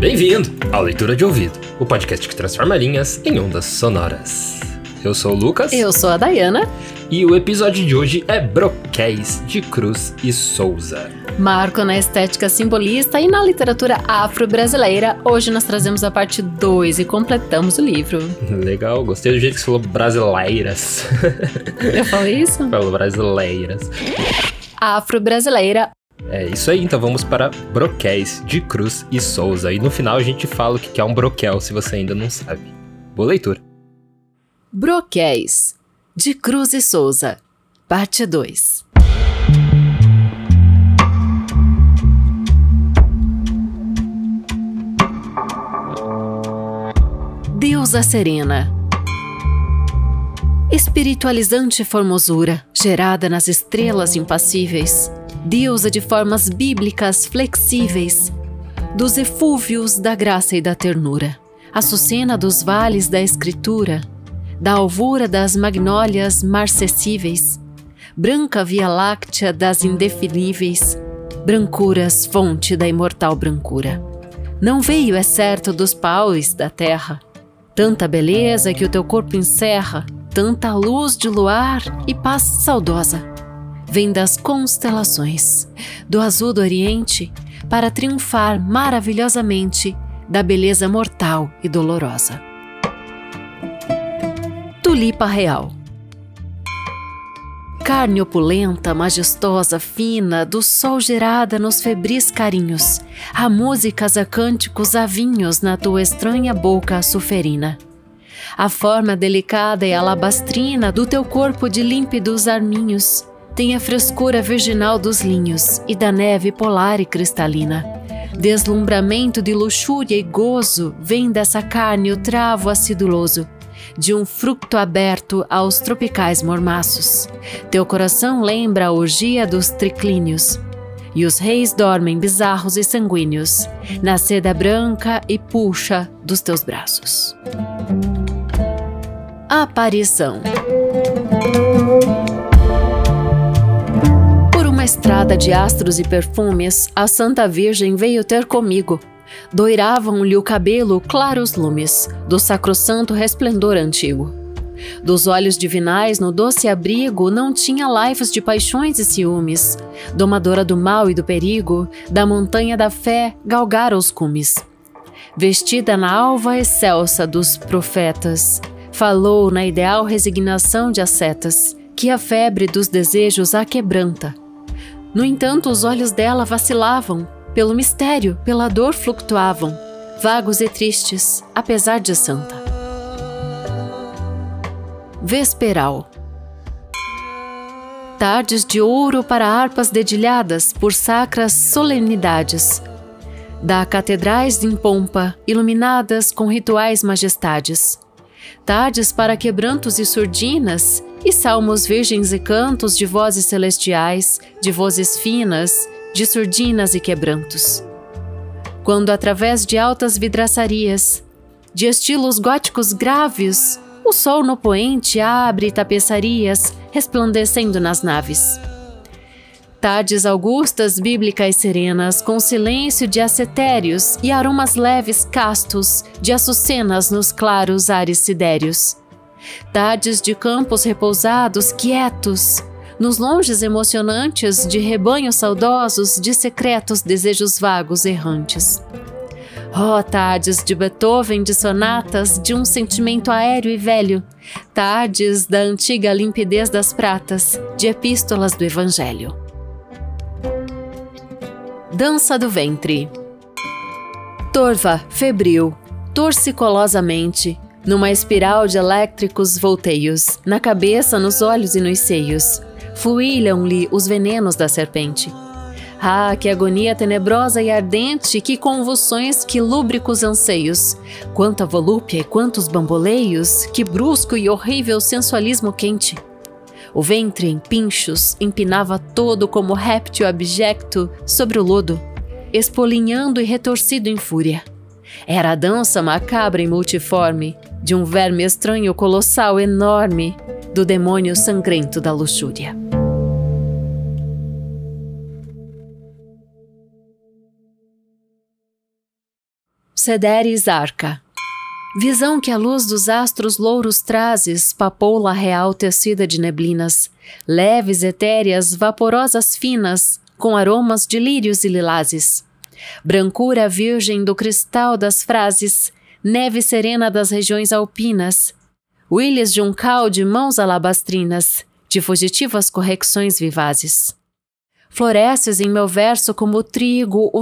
Bem-vindo à Leitura de Ouvido, o podcast que transforma linhas em ondas sonoras. Eu sou o Lucas. Eu sou a Dayana. E o episódio de hoje é Broquéis, de Cruz e Souza. Marco na estética simbolista e na literatura afro-brasileira, hoje nós trazemos a parte 2 e completamos o livro. Legal, gostei do jeito que você falou brasileiras. Eu falei isso? Falou brasileiras. Afro-brasileira. É isso aí, então vamos para Broquéis, de Cruz e Souza. E no final a gente fala o que é um broquel, se você ainda não sabe. Boa leitura. Broquéis, de Cruz e Souza, parte 2. Deusa serena. Espiritualizante formosura, gerada nas estrelas impassíveis, deusa de formas bíblicas flexíveis, dos efúvios da graça e da ternura, açucena dos vales da escritura, da alvura das magnólias marcessíveis, branca via láctea das indefiníveis, brancuras fonte da imortal brancura. Não veio, é certo, dos paus da terra, tanta beleza que o teu corpo encerra, tanta luz de luar e paz saudosa. Vem das constelações, do azul do oriente, para triunfar maravilhosamente da beleza mortal e dolorosa. Tulipa real. Carne opulenta, majestosa, fina, do sol gerada nos febris carinhos, há músicas, a cânticos, a vinhos na tua estranha boca açuferina. A forma delicada e alabastrina do teu corpo de límpidos arminhos tem a frescura virginal dos linhos e da neve polar e cristalina. Deslumbramento de luxúria e gozo vem dessa carne o travo aciduloso, de um fructo aberto aos tropicais mormaços. Teu coração lembra a orgia dos triclínios, e os reis dormem bizarros e sanguíneos, na seda branca e puxa dos teus braços. Aparição. Estrada de astros e perfumes, a Santa Virgem veio ter comigo. Doiravam-lhe o cabelo claros lumes, do sacrossanto resplendor antigo. Dos olhos divinais no doce abrigo não tinha laivos de paixões e ciúmes. Domadora do mal e do perigo, da montanha da fé galgara os cumes. Vestida na alva excelsa dos profetas, falou na ideal resignação de ascetas, que a febre dos desejos a quebranta. No entanto, os olhos dela vacilavam, pelo mistério, pela dor fluctuavam, vagos e tristes, apesar de santa. Vesperal. Tardes de ouro para harpas dedilhadas por sacras solenidades, da catedrais em pompa, iluminadas com rituais majestades. Tardes para quebrantos e surdinas, e salmos virgens e cantos de vozes celestiais, de vozes finas, de surdinas e quebrantos. Quando, através de altas vidraçarias, de estilos góticos graves, o sol no poente abre tapeçarias, resplandecendo nas naves. Tardes augustas, bíblicas e serenas, com silêncio de ascetérios e aromas leves castos, de açucenas nos claros ares sidéreos. Tardes de campos repousados, quietos, nos longes emocionantes de rebanhos saudosos, de secretos desejos vagos errantes. Oh, tardes de Beethoven, de sonatas, de um sentimento aéreo e velho, tardes da antiga limpidez das pratas, de epístolas do Evangelho. Dança do ventre. Torva, febril, torcicolosamente, numa espiral de elétricos volteios, na cabeça, nos olhos e nos seios, fluíam-lhe os venenos da serpente. Ah, que agonia tenebrosa e ardente, que convulsões, que lúbricos anseios, quanta volúpia e quantos bamboleios, que brusco e horrível sensualismo quente. O ventre em pinchos empinava todo como réptil abjecto sobre o lodo, espolinhando e retorcido em fúria. Era a dança macabra e multiforme, de um verme estranho, colossal, enorme, do demônio sangrento da luxúria. Foederis Arca. Visão que a luz dos astros louros trazes, papoula real tecida de neblinas, leves, etéreas, vaporosas, finas, com aromas de lírios e lilazes. Brancura virgem do cristal das frases, neve serena das regiões alpinas, Willis juncal de mãos alabastrinas, de fugitivas correcções vivazes. Floresces em meu verso como o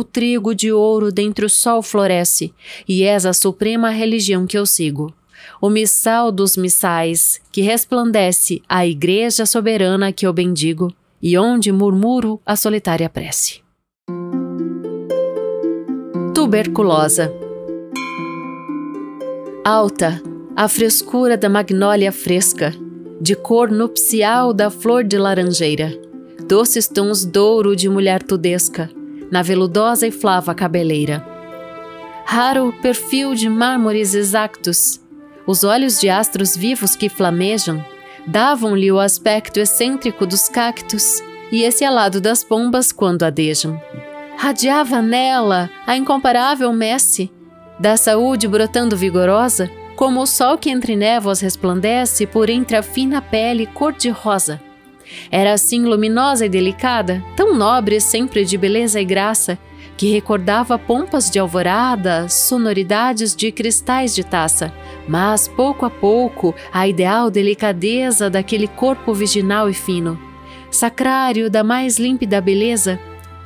trigo de ouro dentre o sol floresce, e és a suprema religião que eu sigo. O missal dos missais, que resplandece a igreja soberana que eu bendigo, e onde murmuro a solitária prece. Tuberculosa. Alta, a frescura da magnólia fresca, de cor nupcial da flor de laranjeira, doces tons d'ouro de mulher tudesca, na veludosa e flava cabeleira. Raro perfil de mármores exactos, os olhos de astros vivos que flamejam, davam-lhe o aspecto excêntrico dos cactos e esse alado das pombas quando adejam. Radiava nela a incomparável messe, da saúde brotando vigorosa, como o sol que entre névoas resplandece por entre a fina pele cor-de-rosa. Era assim luminosa e delicada, tão nobre sempre de beleza e graça, que recordava pompas de alvorada, sonoridades de cristais de taça, mas pouco a pouco a ideal delicadeza daquele corpo virginal e fino, sacrário da mais límpida beleza,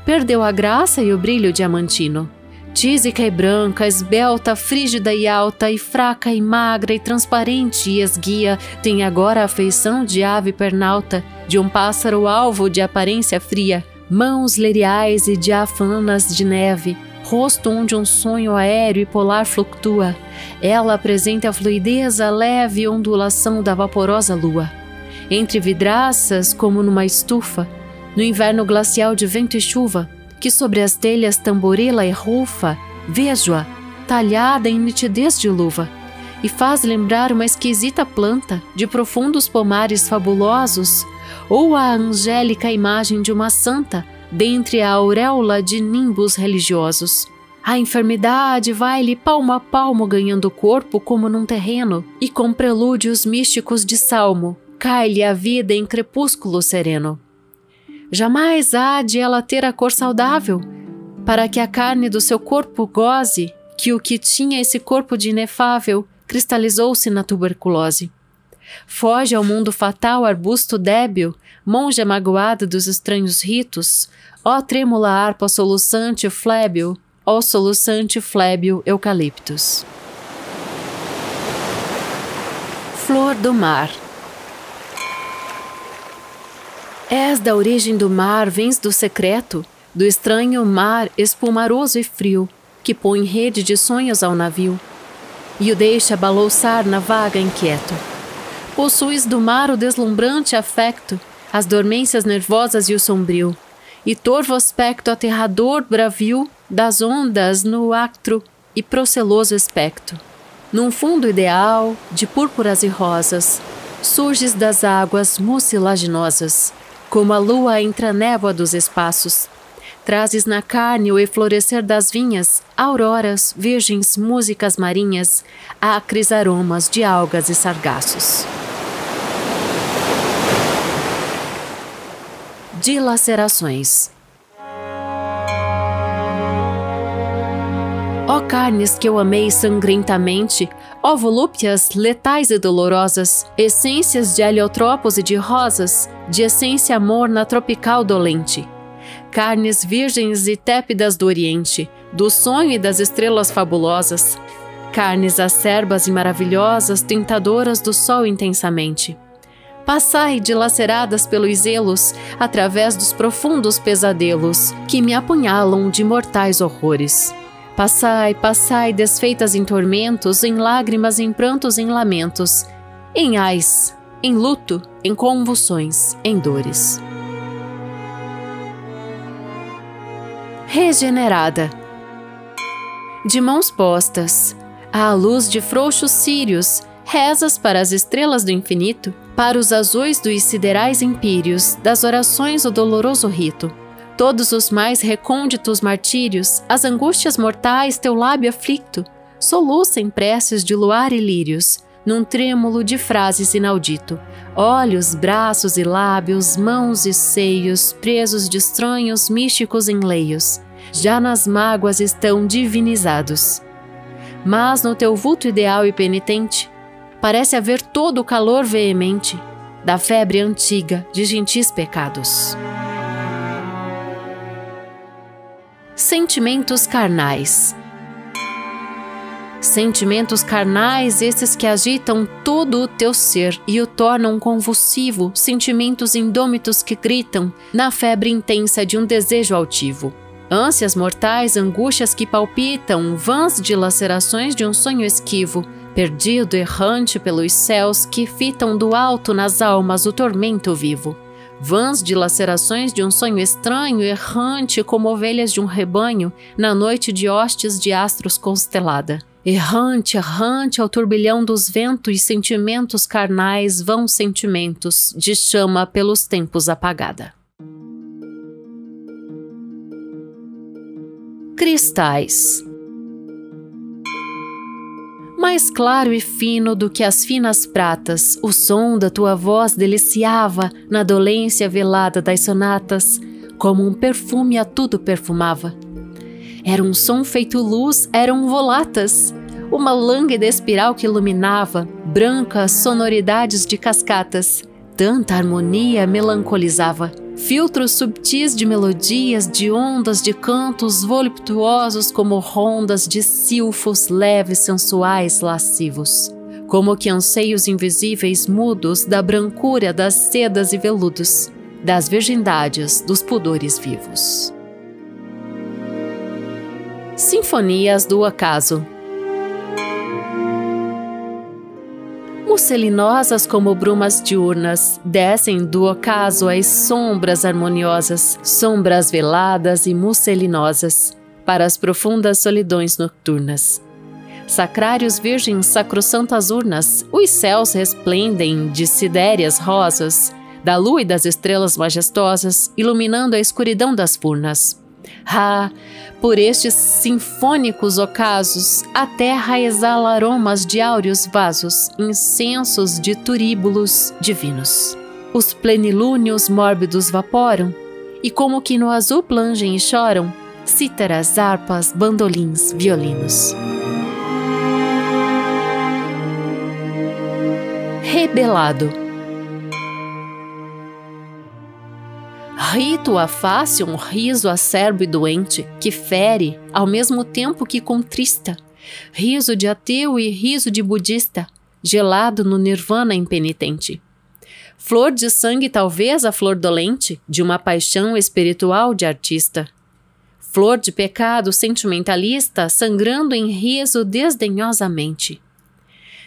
perdeu a graça e o brilho diamantino. Tísica e branca, esbelta, frígida e alta, e fraca e magra e transparente e esguia, tem agora a feição de ave pernalta, de um pássaro alvo de aparência fria, mãos leriais e diafanas de neve, rosto onde um sonho aéreo e polar fluctua. Ela apresenta a fluidez, a leve ondulação da vaporosa lua. Entre vidraças, como numa estufa, no inverno glacial de vento e chuva, que sobre as telhas tamborila e rufa, vejo-a, talhada em nitidez de luva, e faz lembrar uma esquisita planta de profundos pomares fabulosos, ou a angélica imagem de uma santa dentre a auréola de nimbos religiosos. A enfermidade vai-lhe palmo a palmo ganhando o corpo como num terreno, e com prelúdios místicos de salmo, cai-lhe a vida em crepúsculo sereno. Jamais há de ela ter a cor saudável, para que a carne do seu corpo goze, que o que tinha esse corpo de inefável cristalizou-se na tuberculose. Foge ao mundo fatal arbusto débil, monja magoada dos estranhos ritos, ó trêmula harpa soluçante flébil, ó soluçante flébil eucaliptus. Flor do mar. És da origem do mar, vens do secreto, do estranho mar espumaroso e frio, que põe rede de sonhos ao navio, e o deixa balouçar na vaga inquieto. Possuis do mar o deslumbrante afecto, as dormências nervosas e o sombrio, e torvo aspecto aterrador bravio das ondas no actro e proceloso espectro. Num fundo ideal, de púrpuras e rosas, surges das águas mucilaginosas, como a lua entre a névoa dos espaços. Trazes na carne o eflorescer das vinhas, auroras, virgens, músicas marinhas, acres aromas de algas e sargaços. Dilacerações. Ó carnes que eu amei sangrentamente, ó volúpias letais e dolorosas, essências de heliotrópos e de rosas, de essência morna tropical dolente. Carnes virgens e tépidas do Oriente, do sonho e das estrelas fabulosas. Carnes acerbas e maravilhosas, tentadoras do sol intensamente. Passai dilaceradas pelos zelos, através dos profundos pesadelos, que me apunhalam de mortais horrores. Passai, passai, desfeitas em tormentos, em lágrimas, em prantos, em lamentos, em ais, em luto, em convulsões, em dores. Regenerada. De mãos postas, à luz de frouxos círios, rezas para as estrelas do infinito, para os azuis dos siderais empíreos, das orações o doloroso rito. Todos os mais recônditos martírios, as angústias mortais teu lábio aflicto, soluça em preces de luar e lírios, num trêmulo de frases inaudito. Olhos, braços e lábios, mãos e seios, presos de estranhos místicos enleios, já nas mágoas estão divinizados. Mas no teu vulto ideal e penitente, parece haver todo o calor veemente da febre antiga de gentis pecados. Sentimentos carnais. Sentimentos carnais esses que agitam todo o teu ser e o tornam convulsivo, sentimentos indômitos que gritam na febre intensa de um desejo altivo. Ânsias mortais, angústias que palpitam, vãs dilacerações de um sonho esquivo, perdido, errante pelos céus que fitam do alto nas almas o tormento vivo. Vãs dilacerações de um sonho estranho, errante como ovelhas de um rebanho, na noite de hostes de astros constelada. Errante, errante ao turbilhão dos ventos e sentimentos carnais, vão sentimentos de chama pelos tempos apagada. Crystaes. Mais claro e fino do que as finas pratas, o som da tua voz deliciava na dolência velada das sonatas, como um perfume a tudo perfumava. Era um som feito luz, eram volatas, uma lânguida espiral que iluminava, brancas sonoridades de cascatas, tanta harmonia melancolizava. Filtros subtis de melodias, de ondas, de cantos voluptuosos como rondas de silfos leves, sensuais, lascivos. Como que anseios invisíveis mudos da brancura das sedas e veludos, das virgindades, dos pudores vivos. Symphonias do Occaso. Musselinosas como brumas diurnas, descem do ocaso as sombras harmoniosas, sombras veladas e musselinosas, para as profundas solidões nocturnas. Sacrários virgens, sacrossantas urnas, os céus resplendem de sidérias rosas, da lua e das estrelas majestosas, iluminando a escuridão das furnas. Ah, por estes sinfônicos ocasos, a terra exala aromas de áureos vasos, incensos de turíbulos divinos. Os plenilúnios mórbidos vaporam, e como que no azul plangem e choram, cítaras, harpas, bandolins, violinos. Rebellado. Rito afasta um riso acerbo e doente, que fere, ao mesmo tempo que contrista. Riso de ateu e riso de budista, gelado no nirvana impenitente. Flor de sangue talvez a flor dolente, de uma paixão espiritual de artista. Flor de pecado sentimentalista, sangrando em riso desdenhosamente.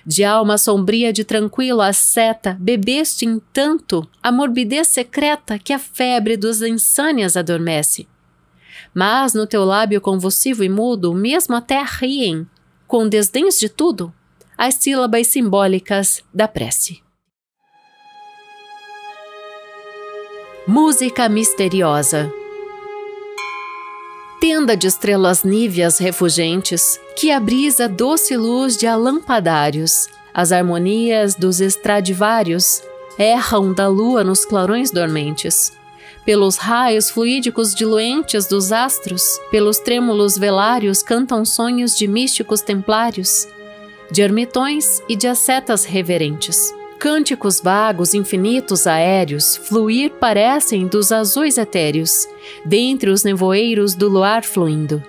De alma sombria de tranquilo asceta, bebeste, entanto, a morbidez secreta que a febre dos insânias adormece. Mas no teu lábio convulsivo e mudo, mesmo até riem, com desdéns de tudo, as sílabas simbólicas da prece. Música Misteriosa. Tenda de estrelas níveas refugentes, que a brisa doce luz de alampadários, as harmonias dos estradivários, erram da lua nos clarões dormentes. Pelos raios fluídicos diluentes dos astros, pelos trêmulos velários cantam sonhos de místicos templários, de ermitões e de ascetas reverentes. Cânticos vagos, infinitos, aéreos, fluir parecem dos azuis etéreos, dentre os nevoeiros do luar fluindo.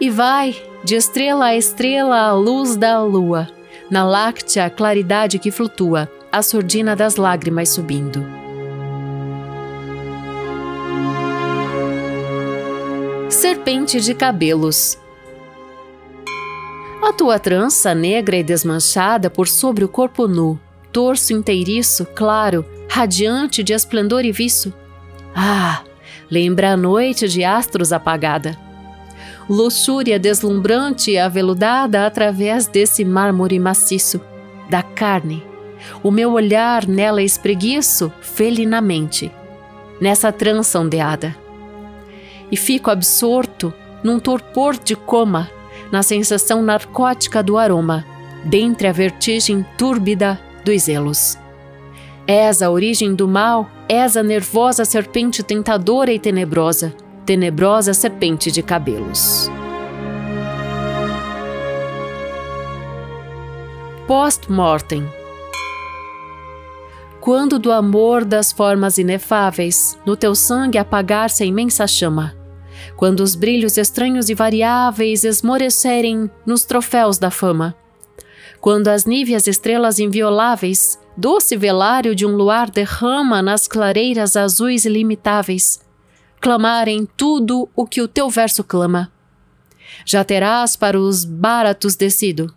E vai, de estrela a estrela, a luz da lua, na láctea a claridade que flutua, a surdina das lágrimas subindo. Serpente de Cabellos. A tua trança negra e desmanchada por sobre o corpo nu, torso inteiriço, claro, radiante de esplendor e viço. Ah, lembra a noite de astros apagada. Luxúria deslumbrante e aveludada através desse mármore maciço, da carne. O meu olhar nela espreguiço felinamente, nessa trança ondeada. e fico absorto num torpor de coma, na sensação narcótica do aroma, dentre a vertigem túrbida dos elos. És a origem do mal, és a nervosa serpente tentadora e tenebrosa, tenebrosa serpente de cabelos. Post Mortem. Quando do amor das formas inefáveis, no teu sangue apagar-se a imensa chama, quando os brilhos estranhos e variáveis esmorecerem nos troféus da fama, quando as níveas estrelas invioláveis, doce velário de um luar derrama nas clareiras azuis ilimitáveis, clamarem tudo o que o teu verso clama. Já terás para os báratos descido,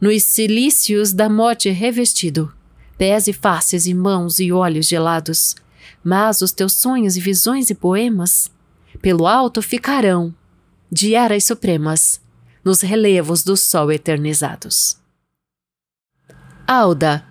nos cilícios da morte revestido, pés e faces e mãos e olhos gelados, mas os teus sonhos e visões e poemas pelo alto ficarão, de eras supremas, nos relevos do sol eternizados. Alda.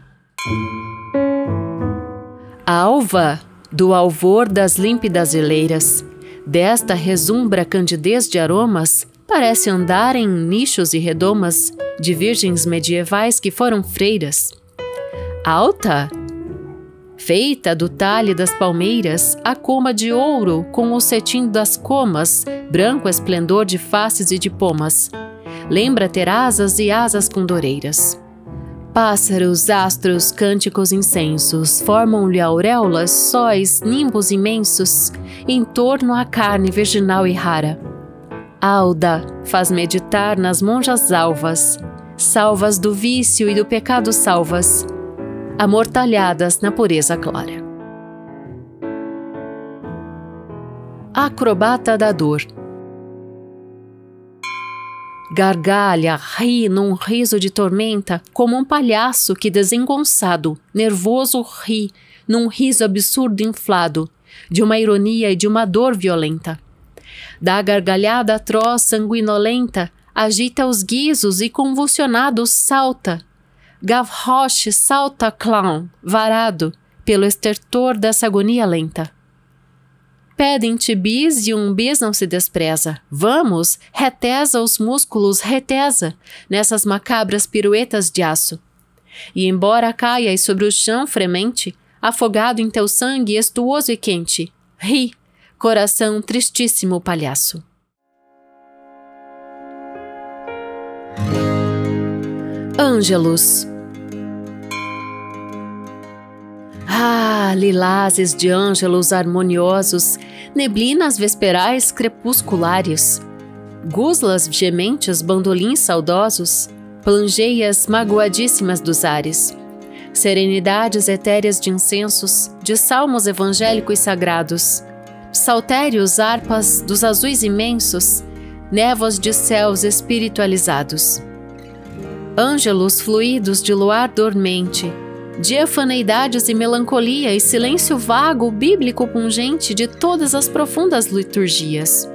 Alva, do alvor das límpidas geleiras, desta resumbra candidez de aromas, parece andar em nichos e redomas de virgens medievais que foram freiras. Alta, feita do talhe das palmeiras, a coma de ouro com o cetim das comas, branco esplendor de faces e de pomas, lembra ter asas e asas condoreiras. Pássaros, astros, cânticos incensos, formam-lhe auréolas, sóis, nimbos imensos, em torno à carne virginal e rara. Alda faz meditar nas monjas alvas, salvas do vício e do pecado salvas, amortalhadas na pureza clara. Acrobata da dor. Gargalha, ri num riso de tormenta, como um palhaço que, desengonçado, nervoso, ri num riso absurdo inflado, de uma ironia e de uma dor violenta. Da gargalhada atroz, sanguinolenta, agita os guizos e convulsionado salta. Gavroche salta clown, varado, pelo estertor dessa agonia lenta. Pedem-te bis e um bis não se despreza. Vamos, reteza os músculos, reteza, nessas macabras piruetas de aço. E embora caias sobre o chão fremente, afogado em teu sangue estuoso e quente, ri, coração tristíssimo palhaço. Angelus. Ah, lilazes de ângelos harmoniosos, neblinas vesperais crepusculares, guslas gementes, bandolins saudosos, plangeias magoadíssimas dos ares, serenidades etéreas de incensos, de salmos evangélicos sagrados, psaltérios harpas dos azuis imensos, névoas de céus espiritualizados. Ângelos fluidos de luar dormente, diafaneidades e melancolia e silêncio vago bíblico pungente de todas as profundas liturgias.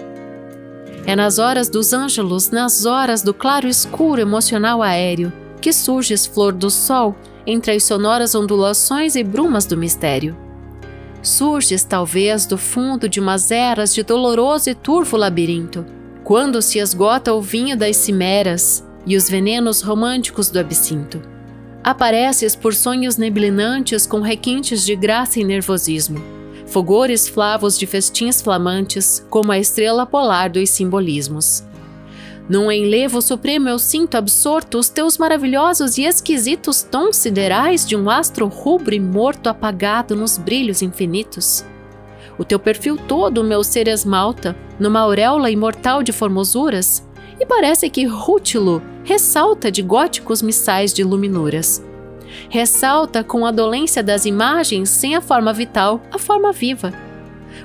É nas horas dos ângelos, nas horas do claro escuro emocional aéreo, que surges flor do sol entre as sonoras ondulações e brumas do mistério. Surges talvez do fundo de umas eras de doloroso e turvo labirinto, quando se esgota o vinho das cimeras e os venenos românticos do absinto. Apareces por sonhos neblinantes com requintes de graça e nervosismo, fogores flavos de festins flamantes, como a estrela polar dos simbolismos. Num enlevo supremo eu sinto absorto os teus maravilhosos e esquisitos tons siderais de um astro rubro e morto apagado nos brilhos infinitos. O teu perfil todo o meu ser esmalta, numa auréola imortal de formosuras, e parece que rútilo ressalta de góticos missais de luminuras. Ressalta com a dolência das imagens sem a forma vital, a forma viva.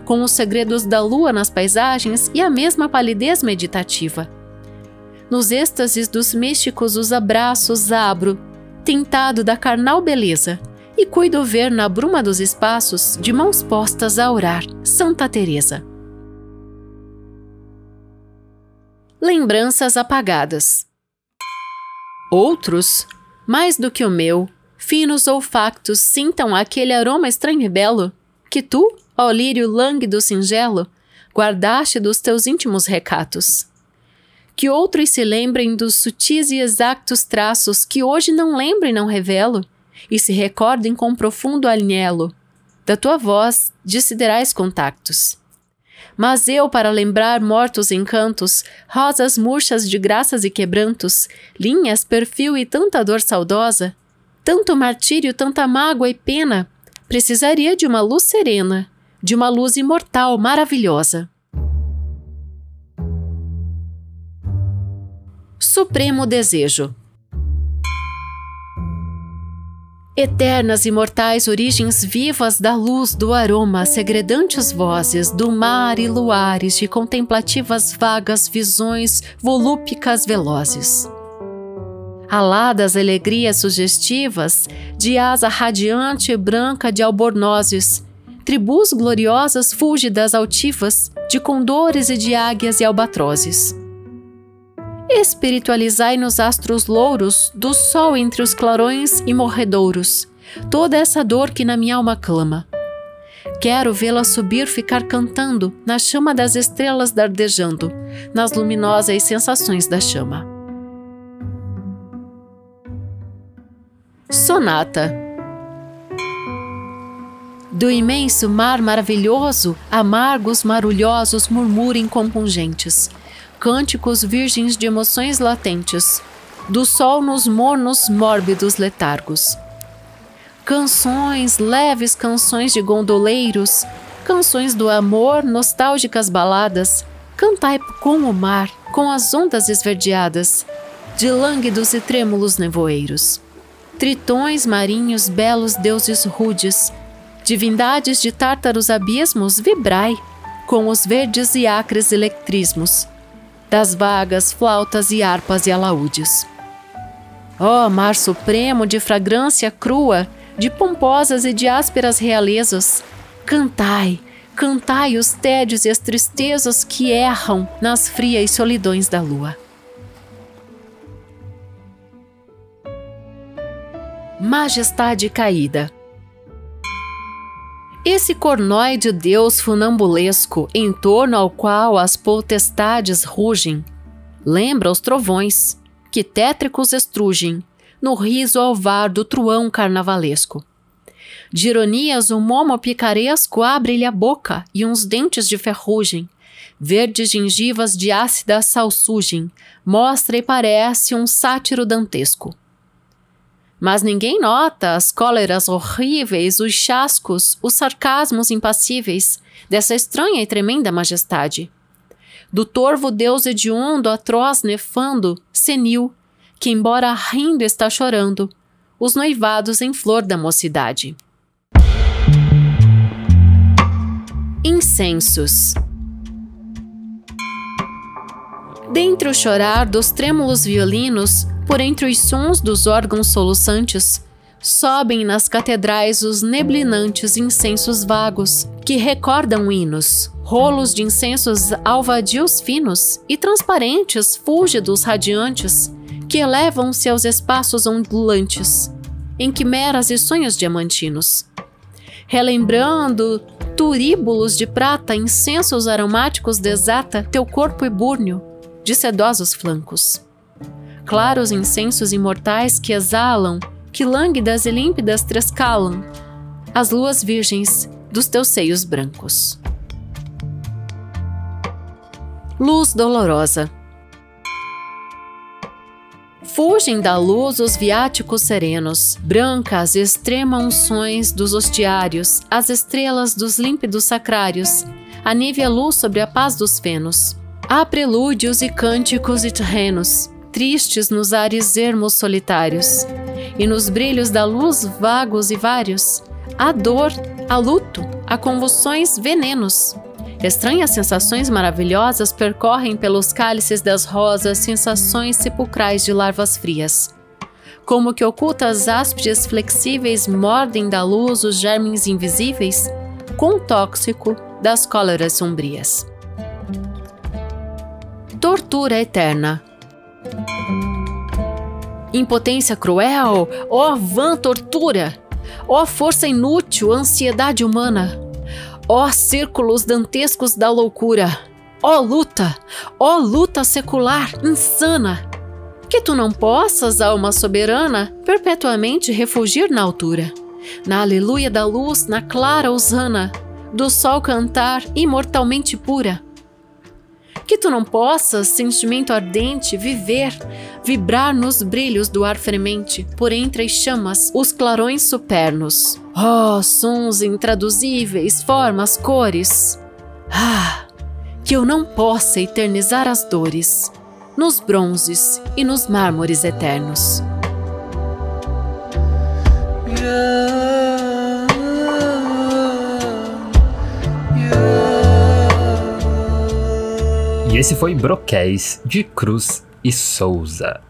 Com os segredos da lua nas paisagens e a mesma palidez meditativa. Nos êxtases dos místicos os abraços abro, tentado da carnal beleza, e cuido ver na bruma dos espaços, de mãos postas a orar, Santa Teresa. Lembranças apagadas. Outros, mais do que o meu, finos olfactos sintam aquele aroma estranho e belo, que tu, ó lírio lânguido singelo, guardaste dos teus íntimos recatos. Que outros se lembrem dos sutis e exactos traços que hoje não lembro e não revelo, e se recordem com profundo alinhelo. Da tua voz deciderais contactos. Mas eu, para lembrar mortos encantos, rosas murchas de graças e quebrantos, linhas, perfil e tanta dor saudosa, tanto martírio, tanta mágoa e pena, precisaria de uma luz serena, de uma luz imortal maravilhosa. Supremo Desejo. Eternas e imortais origens vivas da luz, do aroma, segredantes vozes, do mar e luares de contemplativas vagas visões volúpicas velozes. Aladas alegrias sugestivas, de asa radiante e branca de albornozes, tribos gloriosas fúlgidas altivas, de condores e de águias e albatrozes. Espiritualizai nos astros louros, do sol entre os clarões e morredouros, toda essa dor que na minha alma clama. Quero vê-la subir, ficar cantando, na chama das estrelas dardejando, nas luminosas sensações da chama. Sonata. Do imenso mar maravilhoso, amargos marulhosos murmurem compungentes, cânticos virgens de emoções latentes, do sol nos mornos mórbidos letargos. Canções, leves canções de gondoleiros, canções do amor, nostálgicas baladas, cantai com o mar, com as ondas esverdeadas, de lânguidos e trêmulos nevoeiros. Tritões marinhos, belos deuses rudes, divindades de tártaros abismos, vibrai, com os verdes e acres eletrismos, das vagas, flautas e harpas e alaúdes. Ó mar supremo de fragrância crua, de pomposas e de ásperas realezas, cantai, cantai os tédios e as tristezas que erram nas frias solidões da lua. Magestade Cahida. Esse cornói de Deus funambulesco, em torno ao qual as potestades rugem, lembra os trovões, que tétricos estrugem, no riso alvar do truão carnavalesco. De ironias um momo picaresco abre-lhe a boca e uns dentes de ferrugem, verdes gengivas de ácida salsugem, mostra e parece um sátiro dantesco. Mas ninguém nota as cóleras horríveis, os chascos, os sarcasmos impassíveis dessa estranha e tremenda majestade. Do torvo Deus hediondo, atroz, nefando, senil, que embora rindo está chorando, os noivados em flor da mocidade. Incensos. Dentre o chorar dos trêmulos violinos, por entre os sons dos órgãos soluçantes, sobem nas catedrais os neblinantes incensos vagos, que recordam hinos, rolos de incensos alvadios finos e transparentes, fúlgidos radiantes, que elevam-se aos espaços ondulantes, em quimeras e sonhos diamantinos. Relembrando, turíbulos de prata, incensos aromáticos desata teu corpo ebúrneo, de sedosos flancos. Claros incensos imortais que exalam, que lânguidas e límpidas trescalam, as luas virgens dos teus seios brancos. Luz dolorosa. Fugem da luz os viáticos serenos, brancas e extrema unções dos hostiários, as estrelas dos límpidos sacrários, a nívea luz sobre a paz dos fenos. Há prelúdios e cânticos e terrenos, tristes nos ares ermos solitários, e nos brilhos da luz vagos e vários, há dor, há luto, há convulsões, venenos. Estranhas sensações maravilhosas percorrem pelos cálices das rosas sensações sepulcrais de larvas frias. Como que ocultas áspides flexíveis mordem da luz os germes invisíveis, quão tóxico das cóleras sombrias. Tortura eterna. Impotência cruel, ó vã tortura, ó força inútil, ansiedade humana, Ó círculos dantescos da loucura! Ó luta secular, insana! Que tu não possas, alma soberana, perpetuamente refugir na altura, na aleluia da luz, na clara hosana, do sol cantar imortalmente pura. Que tu não possas, sentimento ardente, viver, vibrar nos brilhos do ar fremente, por entre as chamas, os clarões supernos. Oh, sons intraduzíveis, formas, cores! Ah, que eu não possa eternizar as dores, nos bronzes e nos mármores eternos. E esse foi Broquéis, de Cruz e Souza.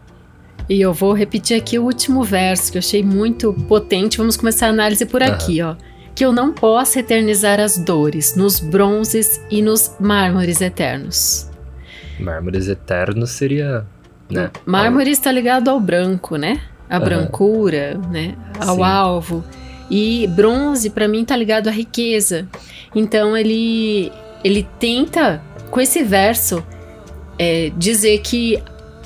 E eu vou repetir aqui o último verso, que eu achei muito potente. Vamos começar a análise por aqui, ó. Que eu não possa eternizar as dores nos bronzes e nos mármores eternos. Mármores eternos seria... né? Mármore está ligado ao branco, né? A brancura, né? Ao alvo. E bronze, para mim, está ligado à riqueza. Então, ele tenta... com esse verso, dizer que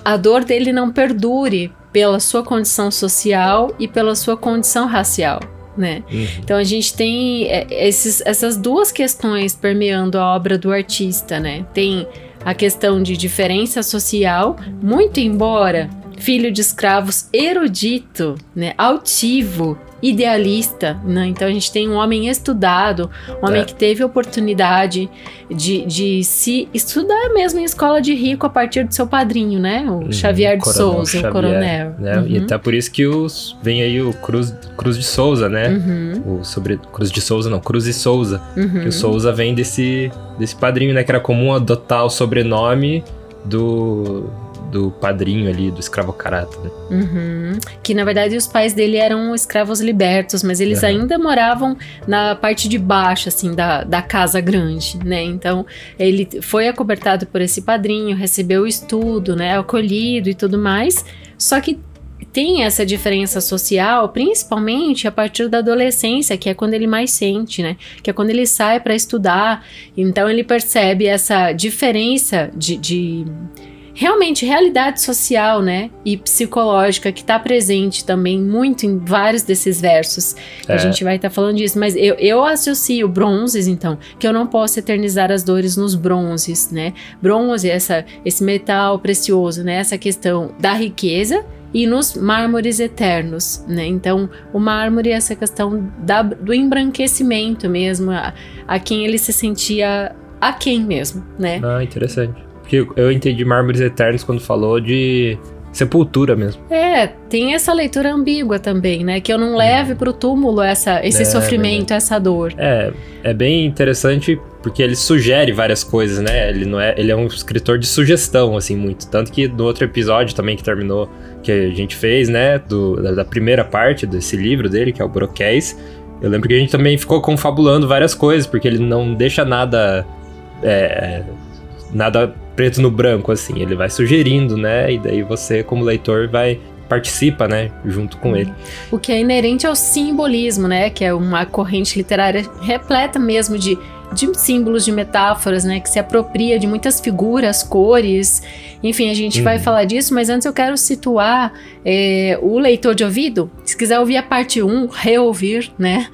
a dor dele não perdure pela sua condição social e pela sua condição racial, né? Uhum. Então a gente tem essas duas questões permeando a obra do artista, né? Tem a questão de diferença social, muito embora filho de escravos erudito, né? Altivo, idealista, né? Então a gente tem um homem estudado, um homem que teve a oportunidade de se estudar mesmo em escola de rico a partir do seu padrinho, né? O Xavier de Souza, o coronel. Né? Uhum. E até por isso que vem aí o Cruz de Souza, né? Uhum. Cruz e Souza. Uhum. Que o Souza vem desse padrinho, né? Que era comum adotar o sobrenome do padrinho ali, do escravocrata, né? Uhum. Que, na verdade, os pais dele eram escravos libertos, mas eles ainda moravam na parte de baixo, assim, da casa grande, né? Então, ele foi acobertado por esse padrinho, recebeu o estudo, né? Acolhido e tudo mais, só que tem essa diferença social, principalmente a partir da adolescência, que é quando ele mais sente, né? Que é quando ele sai para estudar, então ele percebe essa diferença de realmente, realidade social, né, e psicológica, que está presente também muito em vários desses versos. A gente vai estar falando disso, mas eu associo bronzes, então, que eu não posso eternizar as dores nos bronzes, né? Bronze, esse metal precioso, né, essa questão da riqueza, e nos mármores eternos, né? Então, o mármore é essa questão do embranquecimento mesmo, a quem ele se sentia aquém mesmo, né? Ah, interessante. Porque eu entendi mármores eternos quando falou de sepultura mesmo. Tem essa leitura ambígua também, né? Que eu não leve pro túmulo esse sofrimento, essa dor. É bem interessante porque ele sugere várias coisas, né? Ele é um escritor de sugestão, assim, muito. Tanto que no outro episódio também que terminou, que a gente fez, né? Da primeira parte desse livro dele, que é o Broquéis. Eu lembro que a gente também ficou confabulando várias coisas, porque ele não deixa nada... nada preto no branco, assim, ele vai sugerindo, né, e daí você, como leitor, participa, né, junto com ele. O que é inerente ao simbolismo, né, que é uma corrente literária repleta mesmo de símbolos, de metáforas, né, que se apropria de muitas figuras, cores, enfim, a gente vai falar disso, mas antes eu quero situar o leitor de ouvido, se quiser ouvir a parte 1, reouvir, né,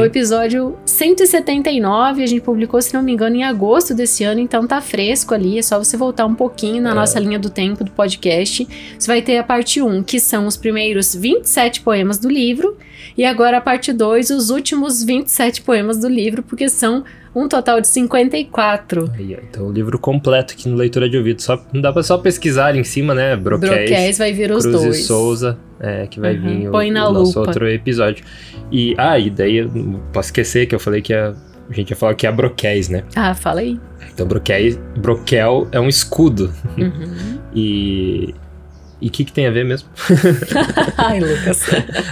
o episódio 179, a gente publicou, se não me engano, em agosto desse ano, então tá fresco ali, é só você voltar um pouquinho na nossa linha do tempo do podcast, você vai ter a parte 1, que são os primeiros 27 poemas do livro, e agora a parte 2, os últimos 27 poemas do livro, porque são um total de 54. Aí, então o livro completo aqui no Leitura de Ouvido. Não dá pra só pesquisar ali em cima, né? Broquéis vai vir os Cruz dois. Cruz e Souza, que vai vir o nosso outro episódio. E daí eu não posso esquecer que eu falei que a gente ia falar que é Broquéis, né? Ah, fala aí. Então broquel é um escudo. Uhum. E o que tem a ver mesmo? Ai, Lucas.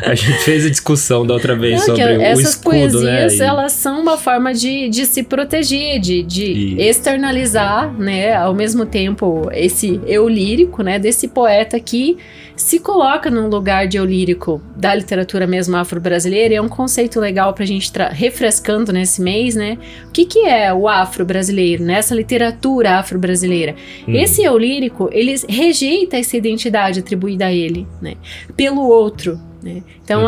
A gente fez a discussão da outra vez sobre essas o escudo, poesias, né? Elas são uma forma de se proteger, de externalizar, né? Ao mesmo tempo, esse eu lírico, né? Desse poeta que se coloca num lugar de eu lírico da literatura mesmo afro-brasileira, e é um conceito legal pra gente refrescando nesse mês, né? O que é o afro-brasileiro, né? Essa literatura afro-brasileira. Esse eu lírico, ele rejeita essa identidade atribuída a ele, né? Pelo outro, né? Então,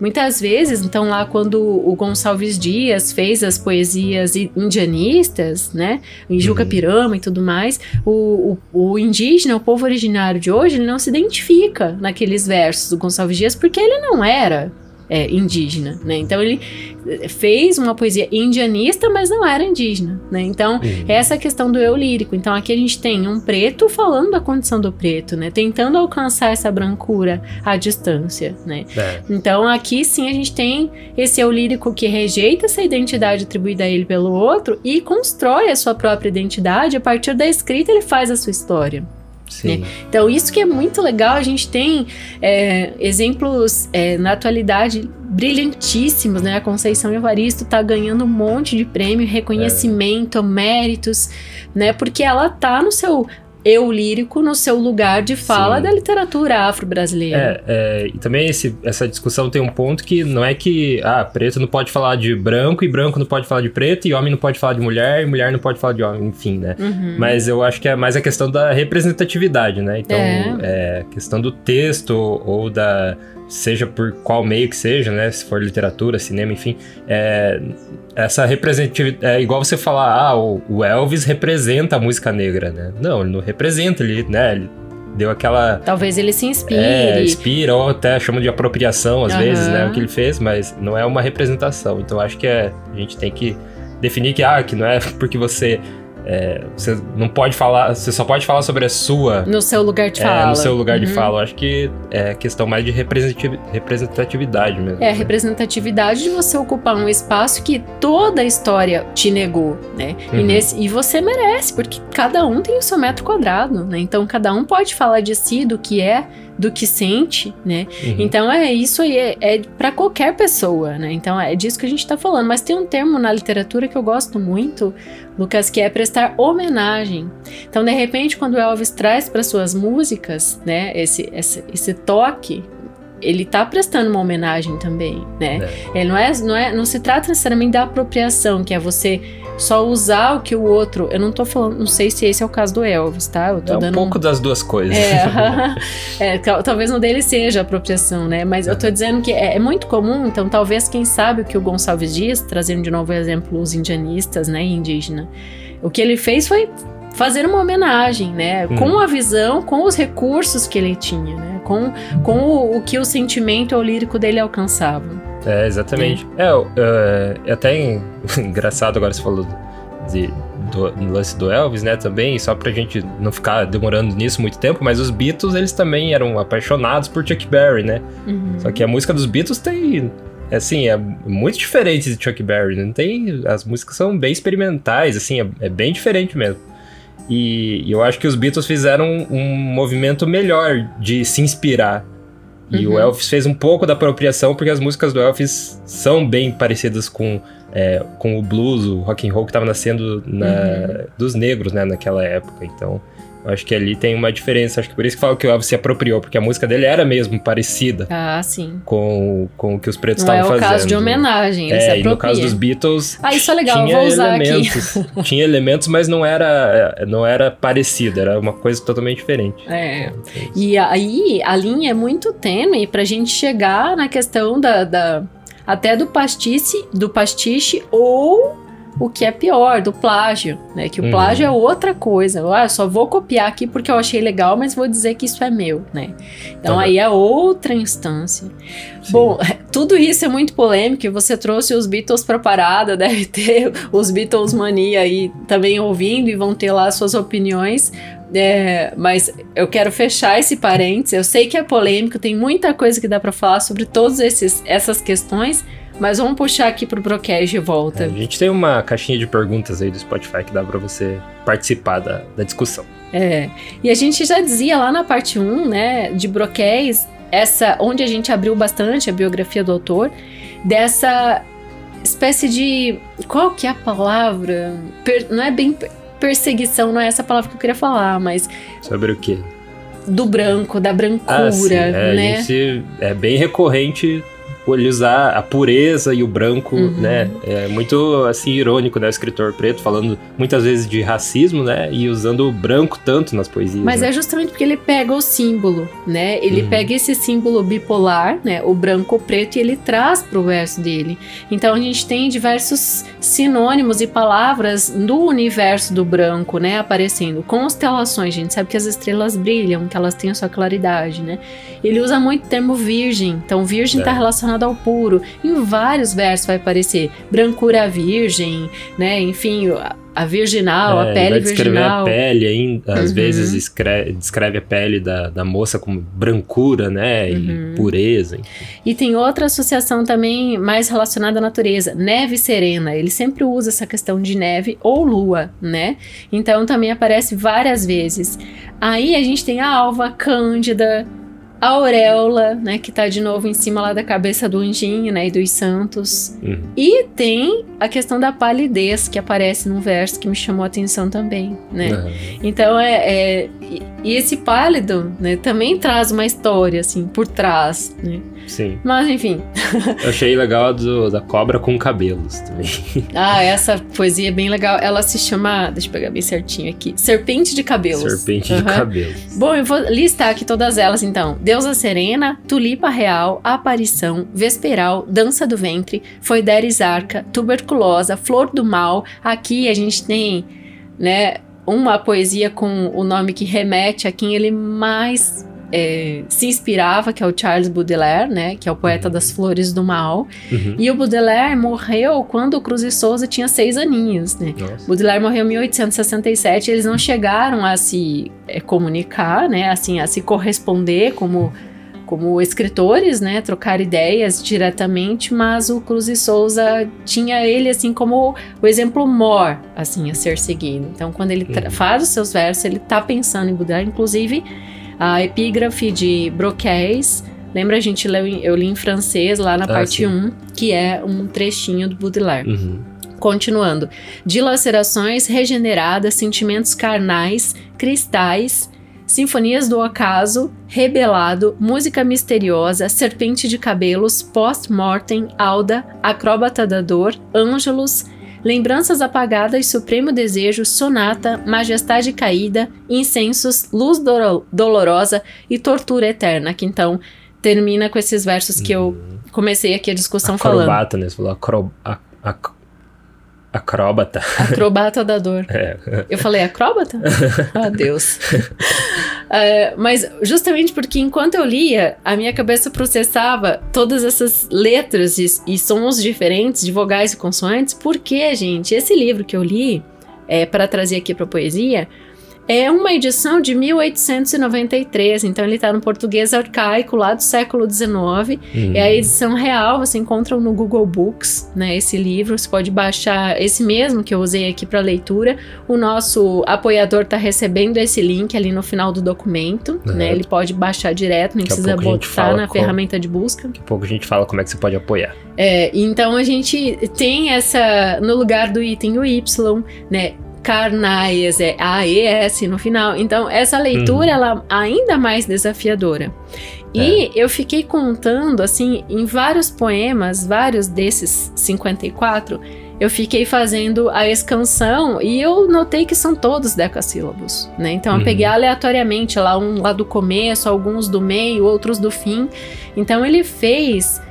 muitas vezes, então lá quando o Gonçalves Dias fez as poesias indianistas, né, em Jucapirama e tudo mais, o indígena, o povo originário de hoje, ele não se identifica naqueles versos do Gonçalves Dias, porque ele não era indígena, né? Então ele fez uma poesia indianista, mas não era indígena, né? Então essa é a questão do eu lírico. Então aqui a gente tem um preto falando da condição do preto, né? Tentando alcançar essa brancura à distância, né? Então aqui sim a gente tem esse eu lírico que rejeita essa identidade atribuída a ele pelo outro e constrói a sua própria identidade. A partir da escrita ele faz a sua história. Né? Então isso que é muito legal, a gente tem exemplos na atualidade brilhantíssimos, né? A Conceição Evaristo tá ganhando um monte de prêmio, reconhecimento, méritos, né? Porque ela tá no seu eu lírico, no seu lugar de fala da literatura afro-brasileira. E também essa discussão tem um ponto que não é que preto não pode falar de branco, e branco não pode falar de preto, e homem não pode falar de mulher, e mulher não pode falar de homem, enfim, né? Mas eu acho que é mais a questão da representatividade, né? Então, questão do texto, ou da... seja por qual meio que seja, né? Se for literatura, cinema, enfim, essa representatividade é igual você falar, o Elvis representa a música negra, né? Não, ele não representa, ele, né? Ele deu aquela... Talvez ele se inspire. Inspira, ou até chama de apropriação, às vezes, né? O que ele fez, mas não é uma representação. Então, acho que a gente tem que definir que não é porque você não pode falar, você só pode falar sobre a sua... No seu lugar de fala. No seu lugar de fala. Eu acho que é questão mais de representatividade mesmo. A representatividade de você ocupar um espaço que toda a história te negou, né? E você merece, porque cada um tem o seu metro quadrado, né? Então, cada um pode falar de si, do que é, do que sente, né? Então, isso aí é pra qualquer pessoa, né? Então, é disso que a gente tá falando. Mas tem um termo na literatura que eu gosto muito, Lucas, que é prestar homenagem. Então, de repente, quando o Elvis traz para suas músicas, né, esse toque, ele tá prestando uma homenagem também, né? Não se trata necessariamente da apropriação, que é você só usar o que o outro... Eu não tô falando... Não sei se esse é o caso do Elvis, tá? Eu tô dando um pouco das duas coisas. Talvez no dele seja apropriação, né? Mas eu tô dizendo que é muito comum, então talvez quem sabe o que o Gonçalves Dias, trazendo de novo o exemplo os indianistas, né? Indígena. O que ele fez foi fazer uma homenagem, né? Com a visão, com os recursos que ele tinha, né? Com o que o sentimento ou lírico dele alcançava. Exatamente. É até engraçado agora você falou do lance do Elvis, né, também, só pra gente não ficar demorando nisso muito tempo, mas os Beatles, eles também eram apaixonados por Chuck Berry, né? Só que a música dos Beatles tem... Assim, é muito diferente de Chuck Berry, não tem... As músicas são bem experimentais, assim, é bem diferente mesmo. E eu acho que os Beatles fizeram um movimento melhor de se inspirar. E o Elvis fez um pouco da apropriação, porque as músicas do Elvis são bem parecidas com o blues, o rock and roll que estava nascendo dos negros, né, naquela época. Então, eu acho que ali tem uma diferença. Acho que por isso que falo que o Elvis se apropriou, porque a música dele era mesmo parecida com o que os pretos estavam fazendo. É o caso de homenagem, ele se apropria. E no caso dos Beatles, isso é legal, tinha elementos, aqui. Tinha elementos, mas não era parecida, era uma coisa totalmente diferente. E aí a linha é muito tênue pra gente chegar na questão até do pastiche ou... O que é pior, do plágio, né? Que o plágio é outra coisa. Eu só vou copiar aqui porque eu achei legal, mas vou dizer que isso é meu, né? Então aí é outra instância. Sim. Bom, tudo isso é muito polêmico. Você trouxe os Beatles pra parada, deve ter os Beatles Mania aí também ouvindo e vão ter lá suas opiniões. Mas eu quero fechar esse parênteses. Eu sei que é polêmico, tem muita coisa que dá pra falar sobre todas essas questões. Mas vamos puxar aqui pro Broquéis de volta. A gente tem uma caixinha de perguntas aí do Spotify que dá pra você participar da discussão. E a gente já dizia lá na parte 1, né, de Broquéis, onde a gente abriu bastante a biografia do autor, dessa espécie de... Qual que é a palavra? Não é bem perseguição, não é essa palavra que eu queria falar, mas... Sobre o quê? do branco, da brancura, sim, né? A gente é bem recorrente olhar a pureza e o branco, né? É muito, assim, irônico, né? O escritor preto falando muitas vezes de racismo, né? E usando o branco tanto nas poesias. Mas é justamente porque ele pega o símbolo, né? Ele pega esse símbolo bipolar, né? O branco, o preto, e ele traz pro verso dele. Então a gente tem diversos sinônimos e palavras do universo do branco, né? Aparecendo. Constelações, a gente sabe que as estrelas brilham, que elas têm a sua claridade, né? Ele usa muito o termo virgem. Então virgem está relacionado ao puro, em vários versos vai aparecer brancura virgem, né, enfim, a virginal, a pele virginal. Vai descrever a pele ainda, às vezes descreve a pele da moça como brancura, né, e pureza. Enfim. E tem outra associação também mais relacionada à natureza, neve serena, ele sempre usa essa questão de neve ou lua, né, então também aparece várias vezes. Aí a gente tem a alva, cândida, a auréola, né, que tá de novo em cima lá da cabeça do anjinho, né, e dos santos. E tem a questão da palidez, que aparece num verso que me chamou a atenção também, né. Então, e esse pálido, né, também traz uma história, assim, por trás, né. Sim. Mas, enfim. Eu achei legal a da cobra com cabelos também. Ah, essa poesia é bem legal. Ela se chama... Deixa eu pegar bem certinho aqui. Serpente de Cabellos. Serpente de Cabellos. Bom, eu vou listar aqui todas elas, então. Deusa Serena, Tulipa Real, Aparição, Vesperal, Dança do Ventre, Foederis Arca, Tuberculosa, Flor do Mal. Aqui a gente tem, né, uma poesia com o nome que remete a quem ele mais... se inspirava, que é o Charles Baudelaire, né, que é o poeta das flores do mal, e o Baudelaire morreu quando o Cruz e Souza tinha 6 aninhos, né. Nossa. Baudelaire morreu em 1867, eles não chegaram a se comunicar, né, assim, a se corresponder como escritores, né, trocar ideias diretamente, mas o Cruz e Souza tinha ele, assim, como o exemplo maior, assim, a ser seguido. Então, quando ele faz os seus versos, ele tá pensando em Baudelaire, inclusive... A epígrafe de Broquéis, lembra, a gente eu li em francês lá na parte 1, que é um trechinho do Baudelaire. Continuando. Dilacerações, Regenerada, Sentimentos Carnaes, Crystaes, Symphonias do Occaso, Rebellado, Musica Mysteriosa, Serpente de Cabellos, Post Mortem, Alda, Acrobata da Dor, Angelus, Lembranças Apagadas, Supremo Desejo, Sonata, Magestade Cahida, Incensos, Luz Dolorosa e Tortura Eterna, que então termina com esses versos que eu comecei aqui a discussão falando. Acrobata, né? Você falou acróbata. Acrobata da dor. Eu falei acróbata? Ah, Deus. Mas justamente porque enquanto eu lia, a minha cabeça processava todas essas letras e sons diferentes de vogais e consoantes, porque, gente, esse livro que eu li, para trazer aqui para a poesia, é uma edição de 1893, então ele está no português arcaico lá do século XIX, é a edição real, você encontra no Google Books, né, esse livro, você pode baixar esse mesmo que eu usei aqui para leitura, o nosso apoiador está recebendo esse link ali no final do documento, né, ele pode baixar direto, não precisa botar na ferramenta de busca. Daqui a pouco a gente fala como é que você pode apoiar. Então a gente tem essa, no lugar do item o Y, né, Carnaes, AES no final. Então, essa leitura, ela é ainda mais desafiadora. E eu fiquei contando, assim, em vários poemas, vários desses 54, eu fiquei fazendo a escansão e eu notei que são todos decassílabos, né? Então, eu peguei aleatoriamente lá, um lá do começo, alguns do meio, outros do fim. Então, ele fez...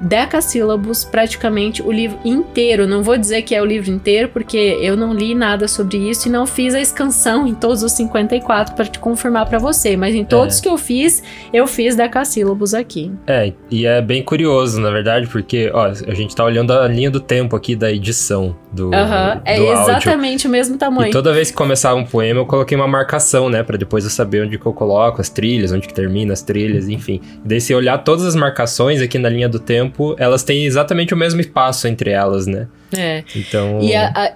decassílabos praticamente o livro inteiro, não vou dizer que é o livro inteiro porque eu não li nada sobre isso e não fiz a escansão em todos os 54 para te confirmar para você, mas em todos que eu fiz decassílabos aqui. E é bem curioso, na verdade, porque ó, a gente tá olhando a linha do tempo aqui da edição do áudio. É exatamente o mesmo tamanho. E toda vez que começava um poema eu coloquei uma marcação, né, para depois eu saber onde que eu coloco as trilhas, onde que termina as trilhas, enfim. Daí se olhar todas as marcações aqui na linha do tempo, elas têm exatamente o mesmo espaço entre elas, né? É. Então,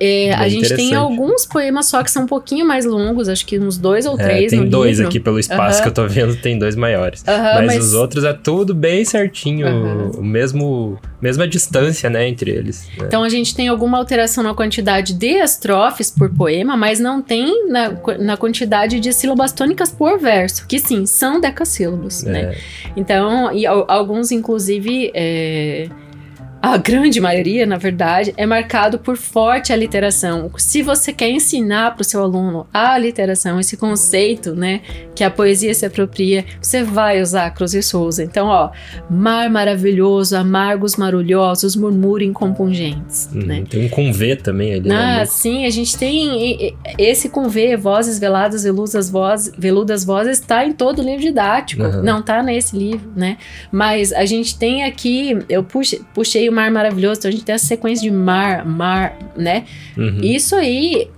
e a gente tem alguns poemas só que são um pouquinho mais longos, acho que uns 2 ou 3 tem no dois livro. Aqui pelo espaço que eu tô vendo, tem 2 maiores. Mas os outros é tudo bem certinho, mesma distância, né, entre eles. Né? Então a gente tem alguma alteração na quantidade de estrofes por poema, mas não tem na quantidade de sílabas tônicas por verso, que sim, são decassílabos, né? Então, e alguns inclusive... A grande maioria, na verdade, é marcado por forte aliteração. Se você quer ensinar para o seu aluno a aliteração, esse conceito, né, que a poesia se apropria, você vai usar Cruz e Souza. Então, ó, mar maravilhoso, amargos marulhosos, murmúrio incompungentes, né? Tem um convê também ali. Sim, a gente tem esse convê, vozes veladas, veludas vozes, tá em todo livro didático, não tá nesse livro, né? Mas a gente tem aqui, eu puxei mar maravilhoso, então a gente tem essa sequência de mar, né? Isso aí,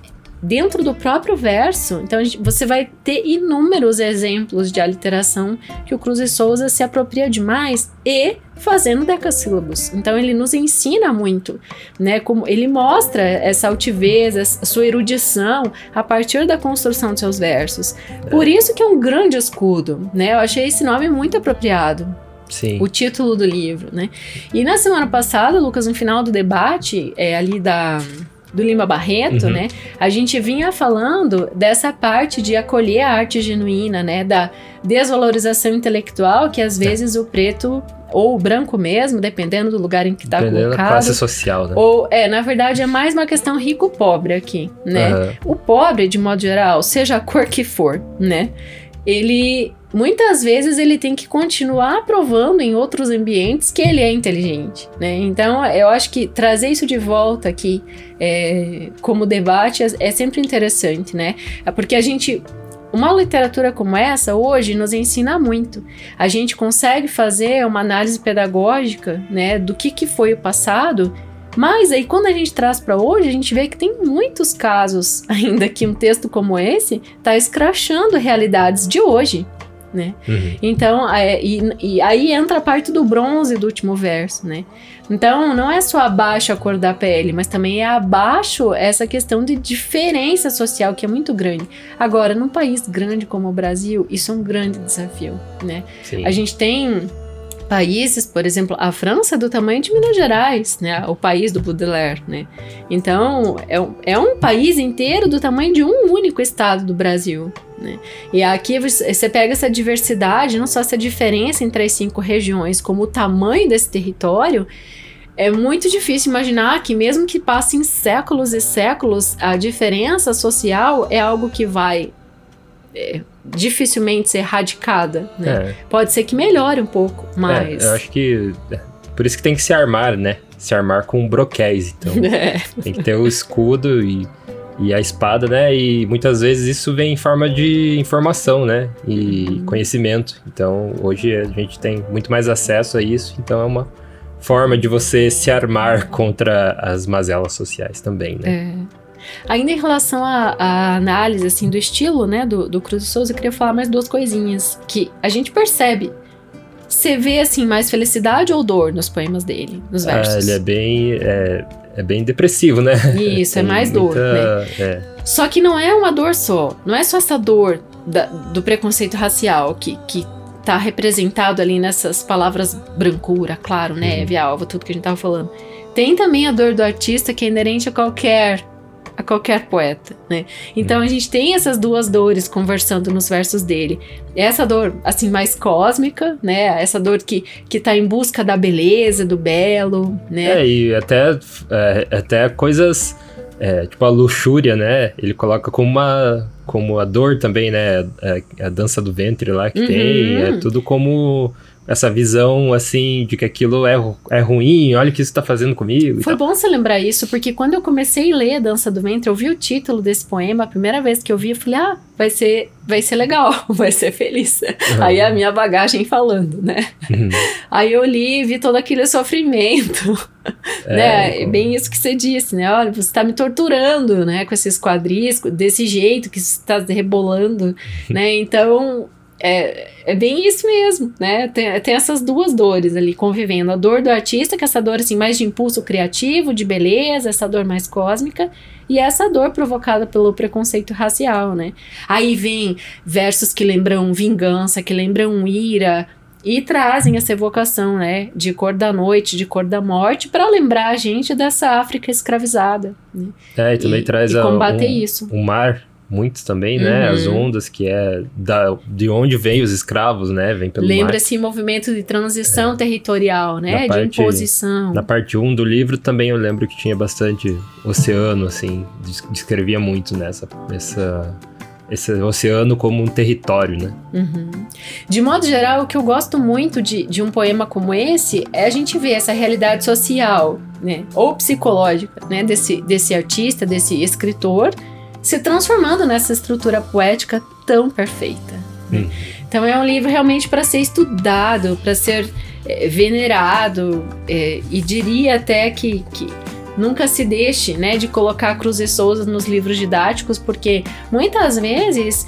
dentro do próprio verso, então você vai ter inúmeros exemplos de aliteração que o Cruz e Souza se apropria demais e fazendo decassílabos. Então ele nos ensina muito, né? Como ele mostra essa altivez, essa sua erudição a partir da construção de seus versos. Por isso que é um grande escudo, né? Eu achei esse nome muito apropriado. Sim. O título do livro, né? E na semana passada, Lucas, no final do debate, ali do Lima Barreto, né? A gente vinha falando dessa parte de acolher a arte genuína, né? Da desvalorização intelectual que às vezes o preto ou o branco mesmo, dependendo do lugar em que está colocado. Dependendo da classe social, né? Ou, na verdade, é mais uma questão rico-pobre aqui, né? O pobre, de modo geral, seja a cor que for, né? Ele... Muitas vezes ele tem que continuar provando em outros ambientes que ele é inteligente, né? Então, eu acho que trazer isso de volta aqui como debate é sempre interessante, né? Porque a gente... Uma literatura como essa, hoje, nos ensina muito. A gente consegue fazer uma análise pedagógica, né? Do que foi o passado... Mas aí quando a gente traz para hoje, a gente vê que tem muitos casos ainda que um texto como esse tá escrachando realidades de hoje, né? Então, e aí entra a parte do bronze do último verso, né? Então, não é só abaixo a cor da pele, mas também é abaixo essa questão de diferença social, que é muito grande. Agora, num país grande como o Brasil, isso é um grande desafio, né? Sim. A gente tem... países, por exemplo, a França é do tamanho de Minas Gerais, né? O país do Baudelaire, né? Então, é um país inteiro do tamanho de um único estado do Brasil, né? E aqui você pega essa diversidade, não só essa diferença entre as 5 regiões, como o tamanho desse território, é muito difícil imaginar que mesmo que passem séculos e séculos, a diferença social é algo que vai... dificilmente ser erradicada, né? Pode ser que melhore um pouco, mas... eu acho que... Por isso que tem que se armar, né? Se armar com broquéis, então. Tem que ter o escudo e a espada, né? E muitas vezes isso vem em forma de informação, né? E conhecimento. Então, hoje a gente tem muito mais acesso a isso, então é uma forma de você se armar contra as mazelas sociais também, né? Ainda em relação à análise, assim, do estilo, né, do Cruz e Souza, eu queria falar mais 2 coisinhas que a gente percebe. Você vê, assim, mais felicidade ou dor nos poemas dele, nos versos? Ele é bem... É bem depressivo, né? Isso, é mais dor, né? Só que não é uma dor só. Não é só essa dor do preconceito racial que tá representado ali nessas palavras brancura, claro, neve, alva, tudo que a gente tava falando. Tem também a dor do artista que é inerente a qualquer poeta, né? Então a gente tem essas 2 dores conversando nos versos dele. Essa dor, assim, mais cósmica, né? Essa dor que tá em busca da beleza, do belo, né? E até coisas... tipo a luxúria, né? Ele coloca como a dor também, né? A dança do ventre lá que tem. É tudo como... Essa visão, assim, de que aquilo é ruim, olha o que isso tá fazendo comigo. Foi bom você lembrar isso, porque quando eu comecei a ler Dança do Ventre, eu vi o título desse poema, a primeira vez que eu vi, eu falei, vai ser legal, vai ser feliz. Aí a minha bagagem falando, né? Aí eu li e vi todo aquele sofrimento, né? É bem isso que você disse, né? Olha, você tá me torturando, né? Com esses quadris, desse jeito que você tá rebolando, né? Então... É bem isso mesmo, né? Tem essas duas dores ali convivendo. A dor do artista, que é essa dor assim, mais de impulso criativo, de beleza, essa dor mais cósmica, e essa dor provocada pelo preconceito racial, né? Aí vem versos que lembram vingança, que lembram ira, e trazem essa evocação, né? De cor da noite, de cor da morte, para lembrar a gente dessa África escravizada. Né? É, e também traz combater isso. O mar... Muitos também, né? As ondas, que é de onde vêm os escravos, né? Vem pelo Lembra mar. Esse movimento de transição territorial, né? De imposição. Na parte 1 do livro também eu lembro que tinha bastante oceano, assim. Descrevia muito nessa... Esse oceano como um território, né? Uhum. De modo geral, o que eu gosto muito de um poema como esse é a gente ver essa realidade social, né? Ou psicológica, né? Desse artista, desse escritor... se transformando nessa estrutura poética tão perfeita. Então é um livro realmente para ser estudado, para ser venerado, e diria até que nunca se deixe, né, de colocar Cruz e Souza nos livros didáticos, porque muitas vezes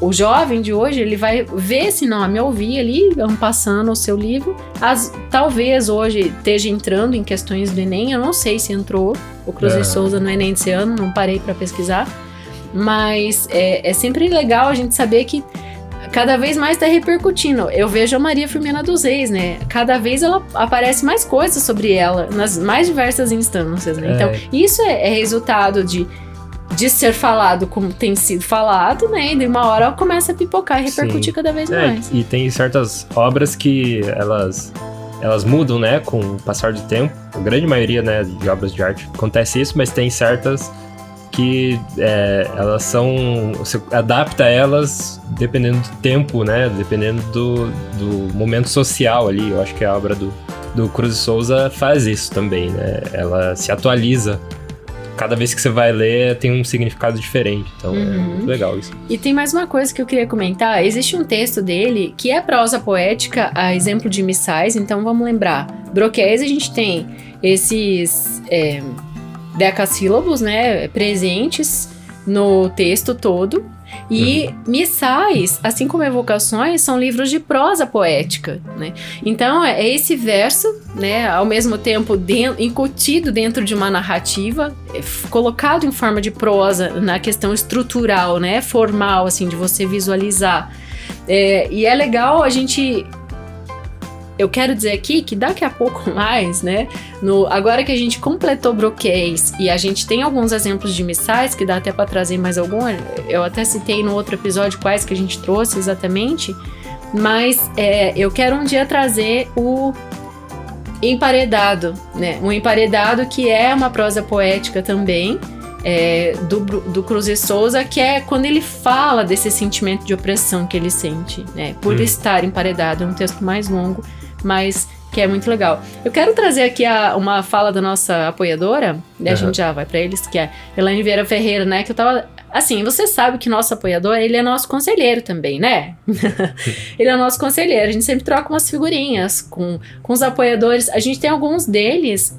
o jovem de hoje ele vai ver esse nome, ouvir ali, passando o seu livro, talvez hoje esteja entrando em questões do Enem, eu não sei se entrou, o Cruz e Souza no Enem desse ano, não parei para pesquisar, mas é sempre legal a gente saber que cada vez mais está repercutindo. Eu vejo a Maria Firmina dos Reis, né? Cada vez ela aparece mais coisas sobre ela, nas mais diversas instâncias, né? Então, isso é resultado de ser falado como tem sido falado, né? E de uma hora ela começa a pipocar e repercutir cada vez mais. E tem certas obras que elas mudam, né? Com o passar do tempo. A grande maioria, né, de obras de arte acontece isso, mas tem certas que elas são... Você adapta elas dependendo do tempo, né? Dependendo do momento social ali. Eu acho que a obra do Cruz e Souza faz isso também, né? Ela se atualiza. Cada vez que você vai ler, tem um significado diferente. Então, é muito legal isso. E tem mais uma coisa que eu queria comentar. Existe um texto dele que é prosa poética, a exemplo de Missais. Então, vamos lembrar. Broquéis, a gente tem esses decassílabos, né, presentes no texto todo. E Missais, assim como Evocações, são livros de prosa poética, né? Então, é esse verso, né, ao mesmo tempo incutido dentro de uma narrativa, colocado em forma de prosa na questão estrutural, né, formal, assim, de você visualizar. E é legal a gente... Eu quero dizer aqui que daqui a pouco mais, né, agora que a gente completou Broquéis e a gente tem alguns exemplos de Missais, que dá até para trazer mais algum, eu até citei no outro episódio quais que a gente trouxe exatamente, mas eu quero um dia trazer o Emparedado, né, o Emparedado, que é uma prosa poética também, do Cruz e Souza, que é quando ele fala desse sentimento de opressão que ele sente, né, por estar emparedado, é um texto mais longo, mas que é muito legal. Eu quero trazer aqui uma fala da nossa apoiadora, e a gente já vai pra eles, que é Elaine Vieira Ferreira, né, que eu tava... Assim, você sabe que nosso apoiador, ele é nosso conselheiro também, né? Ele é nosso conselheiro, a gente sempre troca umas figurinhas com os apoiadores, a gente tem alguns deles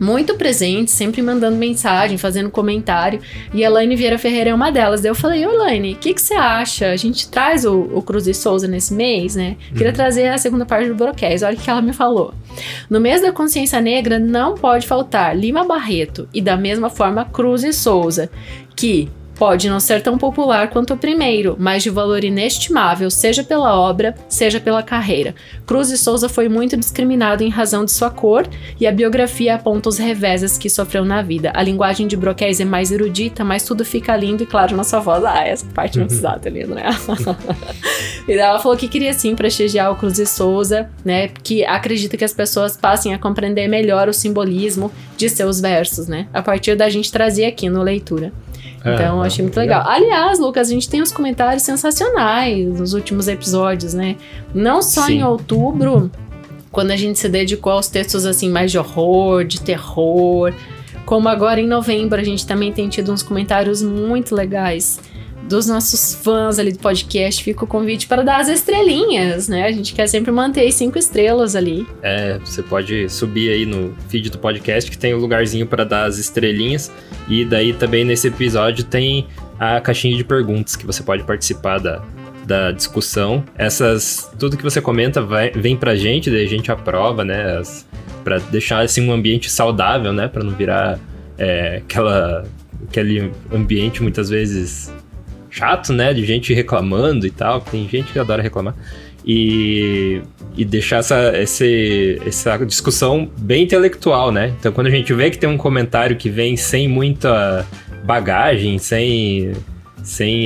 muito presente, sempre mandando mensagem, fazendo comentário, e a Elaine Vieira Ferreira é uma delas. Daí eu falei, Elaine, o que você acha? A gente traz o Cruz e Souza nesse mês, né? Queria trazer a segunda parte do Broquéis. Olha o que ela me falou. No mês da consciência negra não pode faltar Lima Barreto e da mesma forma Cruz e Souza, que pode não ser tão popular quanto o primeiro, mas de valor inestimável, seja pela obra, seja pela carreira. Cruz e Souza foi muito discriminado em razão de sua cor, e a biografia aponta os reveses que sofreu na vida. A linguagem de Broquéis é mais erudita, mas tudo fica lindo e claro na sua voz. Ah, essa parte não precisava ter lido, né? E ela falou que queria sim prestigiar o Cruz e Souza, né? Que acredita que as pessoas passem a compreender melhor o simbolismo de seus versos, né? A partir da gente trazer aqui no Leitura. Então, achei muito legal. Aliás, Lucas, a gente tem uns comentários sensacionais nos últimos episódios, né? Não só em outubro, quando a gente se dedicou aos textos assim mais de horror, de terror, como agora em novembro a gente também tem tido uns comentários muito legais dos nossos fãs ali do podcast. Fica o convite para dar as estrelinhas, né? A gente quer sempre manter 5 estrelas ali. Você pode subir aí no feed do podcast que tem um lugarzinho para dar as estrelinhas, e daí também nesse episódio tem a caixinha de perguntas que você pode participar da discussão. Tudo que você comenta vem pra gente, daí a gente aprova, né? Pra deixar assim um ambiente saudável, né? Pra não virar aquele ambiente muitas vezes chato, né? De gente reclamando e tal. Tem gente que adora reclamar. E deixar essa discussão bem intelectual, né? Então, quando a gente vê que tem um comentário que vem sem muita bagagem, sem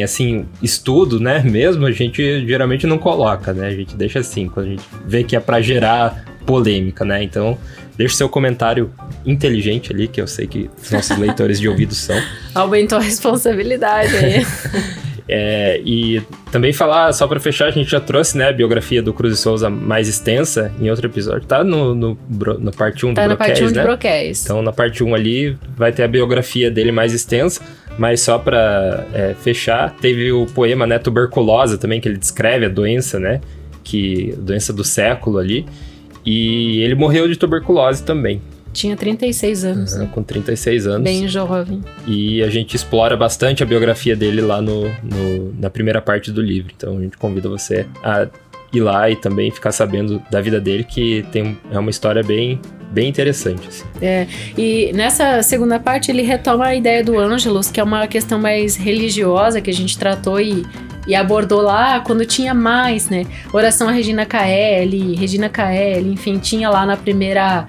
assim, estudo, né? Mesmo, a gente geralmente não coloca, né? A gente deixa assim, quando a gente vê que é pra gerar polêmica, né? Então, deixa o seu comentário inteligente ali, que eu sei que os nossos leitores de ouvido são. Aumentou a responsabilidade aí. E também falar, só pra fechar, a gente já trouxe, né, a biografia do Cruz e Souza mais extensa em outro episódio. Tá no parte 1 do Broquéis, né? Tá na parte 1 do Broquéis. Então, na parte 1 ali, vai ter a biografia dele mais extensa. Mas só pra fechar, teve o poema, né, Tuberculosa também, que ele descreve a doença, né? Doença do século ali. E ele morreu de tuberculose também. Tinha 36 anos. Uhum, né? Com 36 anos. Bem jovem. E a gente explora bastante a biografia dele lá na primeira parte do livro. Então a gente convida você a ir lá e também ficar sabendo da vida dele, que é uma história bem, bem interessante. Assim. E nessa segunda parte ele retoma a ideia do Angelus, que é uma questão mais religiosa que a gente tratou e abordou lá quando tinha mais, né? Oração a Regina K.L., enfim, tinha lá na primeira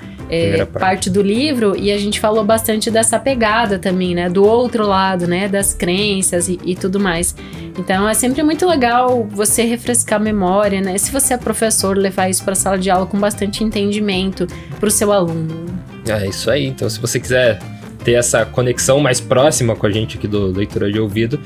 parte do livro, e a gente falou bastante dessa pegada também, né? Do outro lado, né? Das crenças e tudo mais. Então é sempre muito legal você refrescar a memória, né? Se você é professor, levar isso para a sala de aula com bastante entendimento para o seu aluno. É isso aí. Então, se você quiser ter essa conexão mais próxima com a gente aqui do Leitura de Ouvido,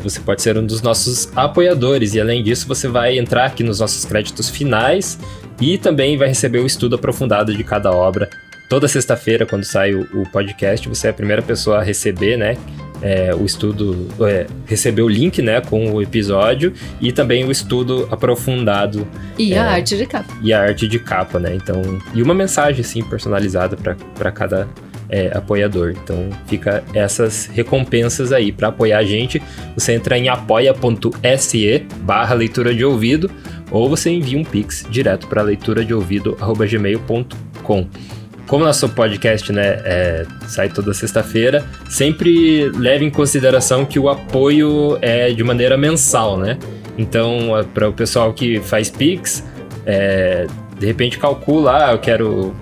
você pode ser um dos nossos apoiadores. E além disso, você vai entrar aqui nos nossos créditos finais e também vai receber o estudo aprofundado de cada obra. Toda sexta-feira, quando sai o podcast, você é a primeira pessoa a receber, né, o estudo, receber o link, né, com o episódio e também o estudo aprofundado. E a arte de capa. E a arte de capa, né? Então, e uma mensagem, assim, personalizada para cada apoiador. Então fica essas recompensas aí. Para apoiar a gente, você entra em apoia.se/leituradeouvido ou você envia um pix direto para leituradeouvido@gmail.com. Como nosso podcast, né, sai toda sexta-feira, sempre leve em consideração que o apoio é de maneira mensal, né? Então, para o pessoal que faz pix, de repente calcula, eu quero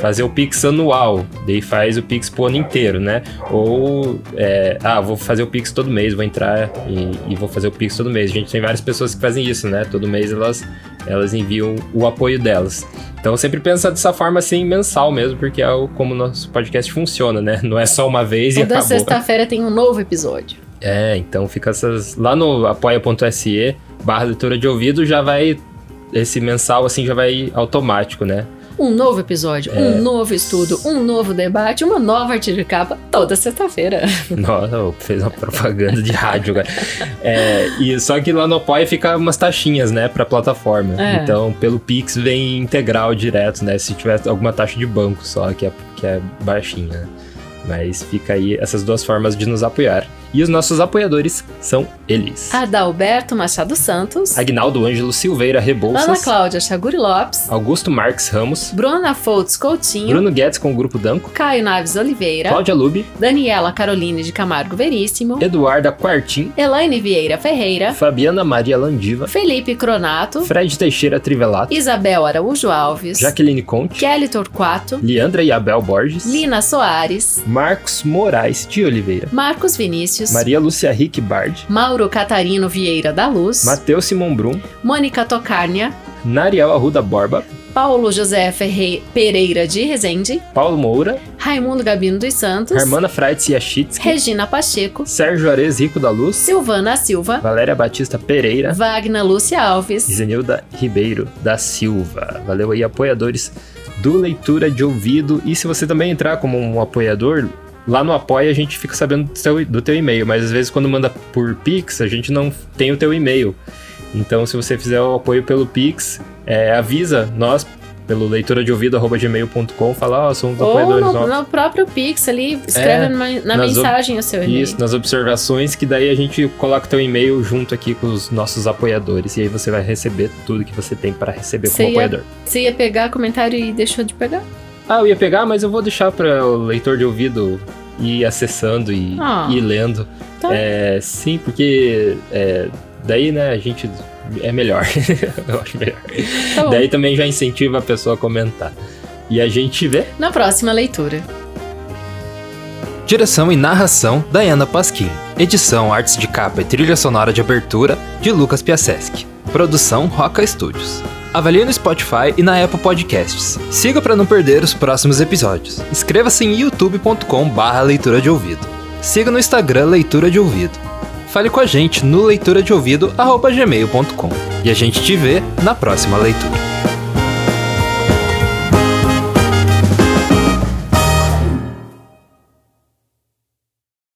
fazer o Pix anual, daí faz o Pix pro ano inteiro, né? Ou, vou fazer o Pix todo mês, vou entrar e vou fazer o Pix todo mês. A gente tem várias pessoas que fazem isso, né? Todo mês elas enviam o apoio delas. Então, sempre pensa dessa forma, assim, mensal mesmo, porque é como o nosso podcast funciona, né? Não é só uma vez e acabou. Toda sexta-feira tem um novo episódio. Então fica essas... Lá no apoia.se/leitura de ouvido já vai... Esse mensal, assim, já vai automático, né? Um novo episódio, um novo estudo, um novo debate, uma nova arte de capa toda sexta-feira. Nossa, fez uma propaganda de rádio, cara. E só que lá no Apoia fica umas taxinhas, né, pra plataforma. Então, pelo Pix vem integral direto, né? Se tiver alguma taxa de banco só, que é baixinha. Mas fica aí essas duas formas de nos apoiar. E os nossos apoiadores são eles: Adalberto Machado Santos, Agnaldo Ângelo Silveira Rebouças, Ana Cláudia Chaguri Lopes, Augusto Marques Ramos, Bruna Foltz Coutinho, Bruno Guedes com o Grupo Danco, Caio Naves Oliveira, Cláudia Lube, Daniela Caroline de Camargo Veríssimo, Eduarda Quartim, Elaine Vieira Ferreira, Fabiana Maria Landiva, Felipe Cronato, Fred Teixeira Trivelato, Isabel Araújo Alves, Jaqueline Conte, Kelly Torquato, Leandra e Abel Borges, Lina Soares, Marcos Moraes de Oliveira, Marcos Vinícius, Maria Lúcia Rick Bard, Mauro Catarino Vieira da Luz, Matheus Simon Brum, Mônica Tocárnia, Nariel Arruda Borba, Paulo José Pereira de Rezende, Paulo Moura, Raimundo Gabino dos Santos, Hermana Freitz Yachitsky, Regina Pacheco, Sérgio Ares Rico da Luz, Silvana Silva, Valéria Batista Pereira, Wagner Lúcia Alves, Zenilda Ribeiro da Silva. Valeu aí, apoiadores do Leitura de Ouvido. E se você também entrar como um apoiador, lá no Apoia a gente fica sabendo do teu e-mail, mas às vezes quando manda por Pix, a gente não tem o teu e-mail. Então, se você fizer o apoio pelo Pix, avisa nós pelo leituradeouvido@gmail.com, falar, ó, somos apoiadores. Ou no próprio Pix ali, escreve na mensagem o seu e-mail. Isso, nas observações, que daí a gente coloca o teu e-mail junto aqui com os nossos apoiadores, e aí você vai receber tudo que você tem para receber como apoiador. Você ia pegar comentário e deixou de pegar? Ah, eu ia pegar, mas eu vou deixar para o leitor de ouvido ir acessando e ir lendo. Tá. É, sim, porque daí, né, a gente... É melhor, eu acho melhor. Tá. Daí também já incentiva a pessoa a comentar. E a gente vê na próxima leitura. Direção e narração, Dayana Pasquim. Edição, artes de capa e trilha sonora de abertura, de Lucas Piasseski. Produção, Rocka Studios. Avalie no Spotify e na Apple Podcasts. Siga para não perder os próximos episódios. Inscreva-se em youtube.com/leituradeouvido. Siga no Instagram Leitura de Ouvido. Fale com a gente no leituradeouvido@gmail.com. E a gente te vê na próxima leitura.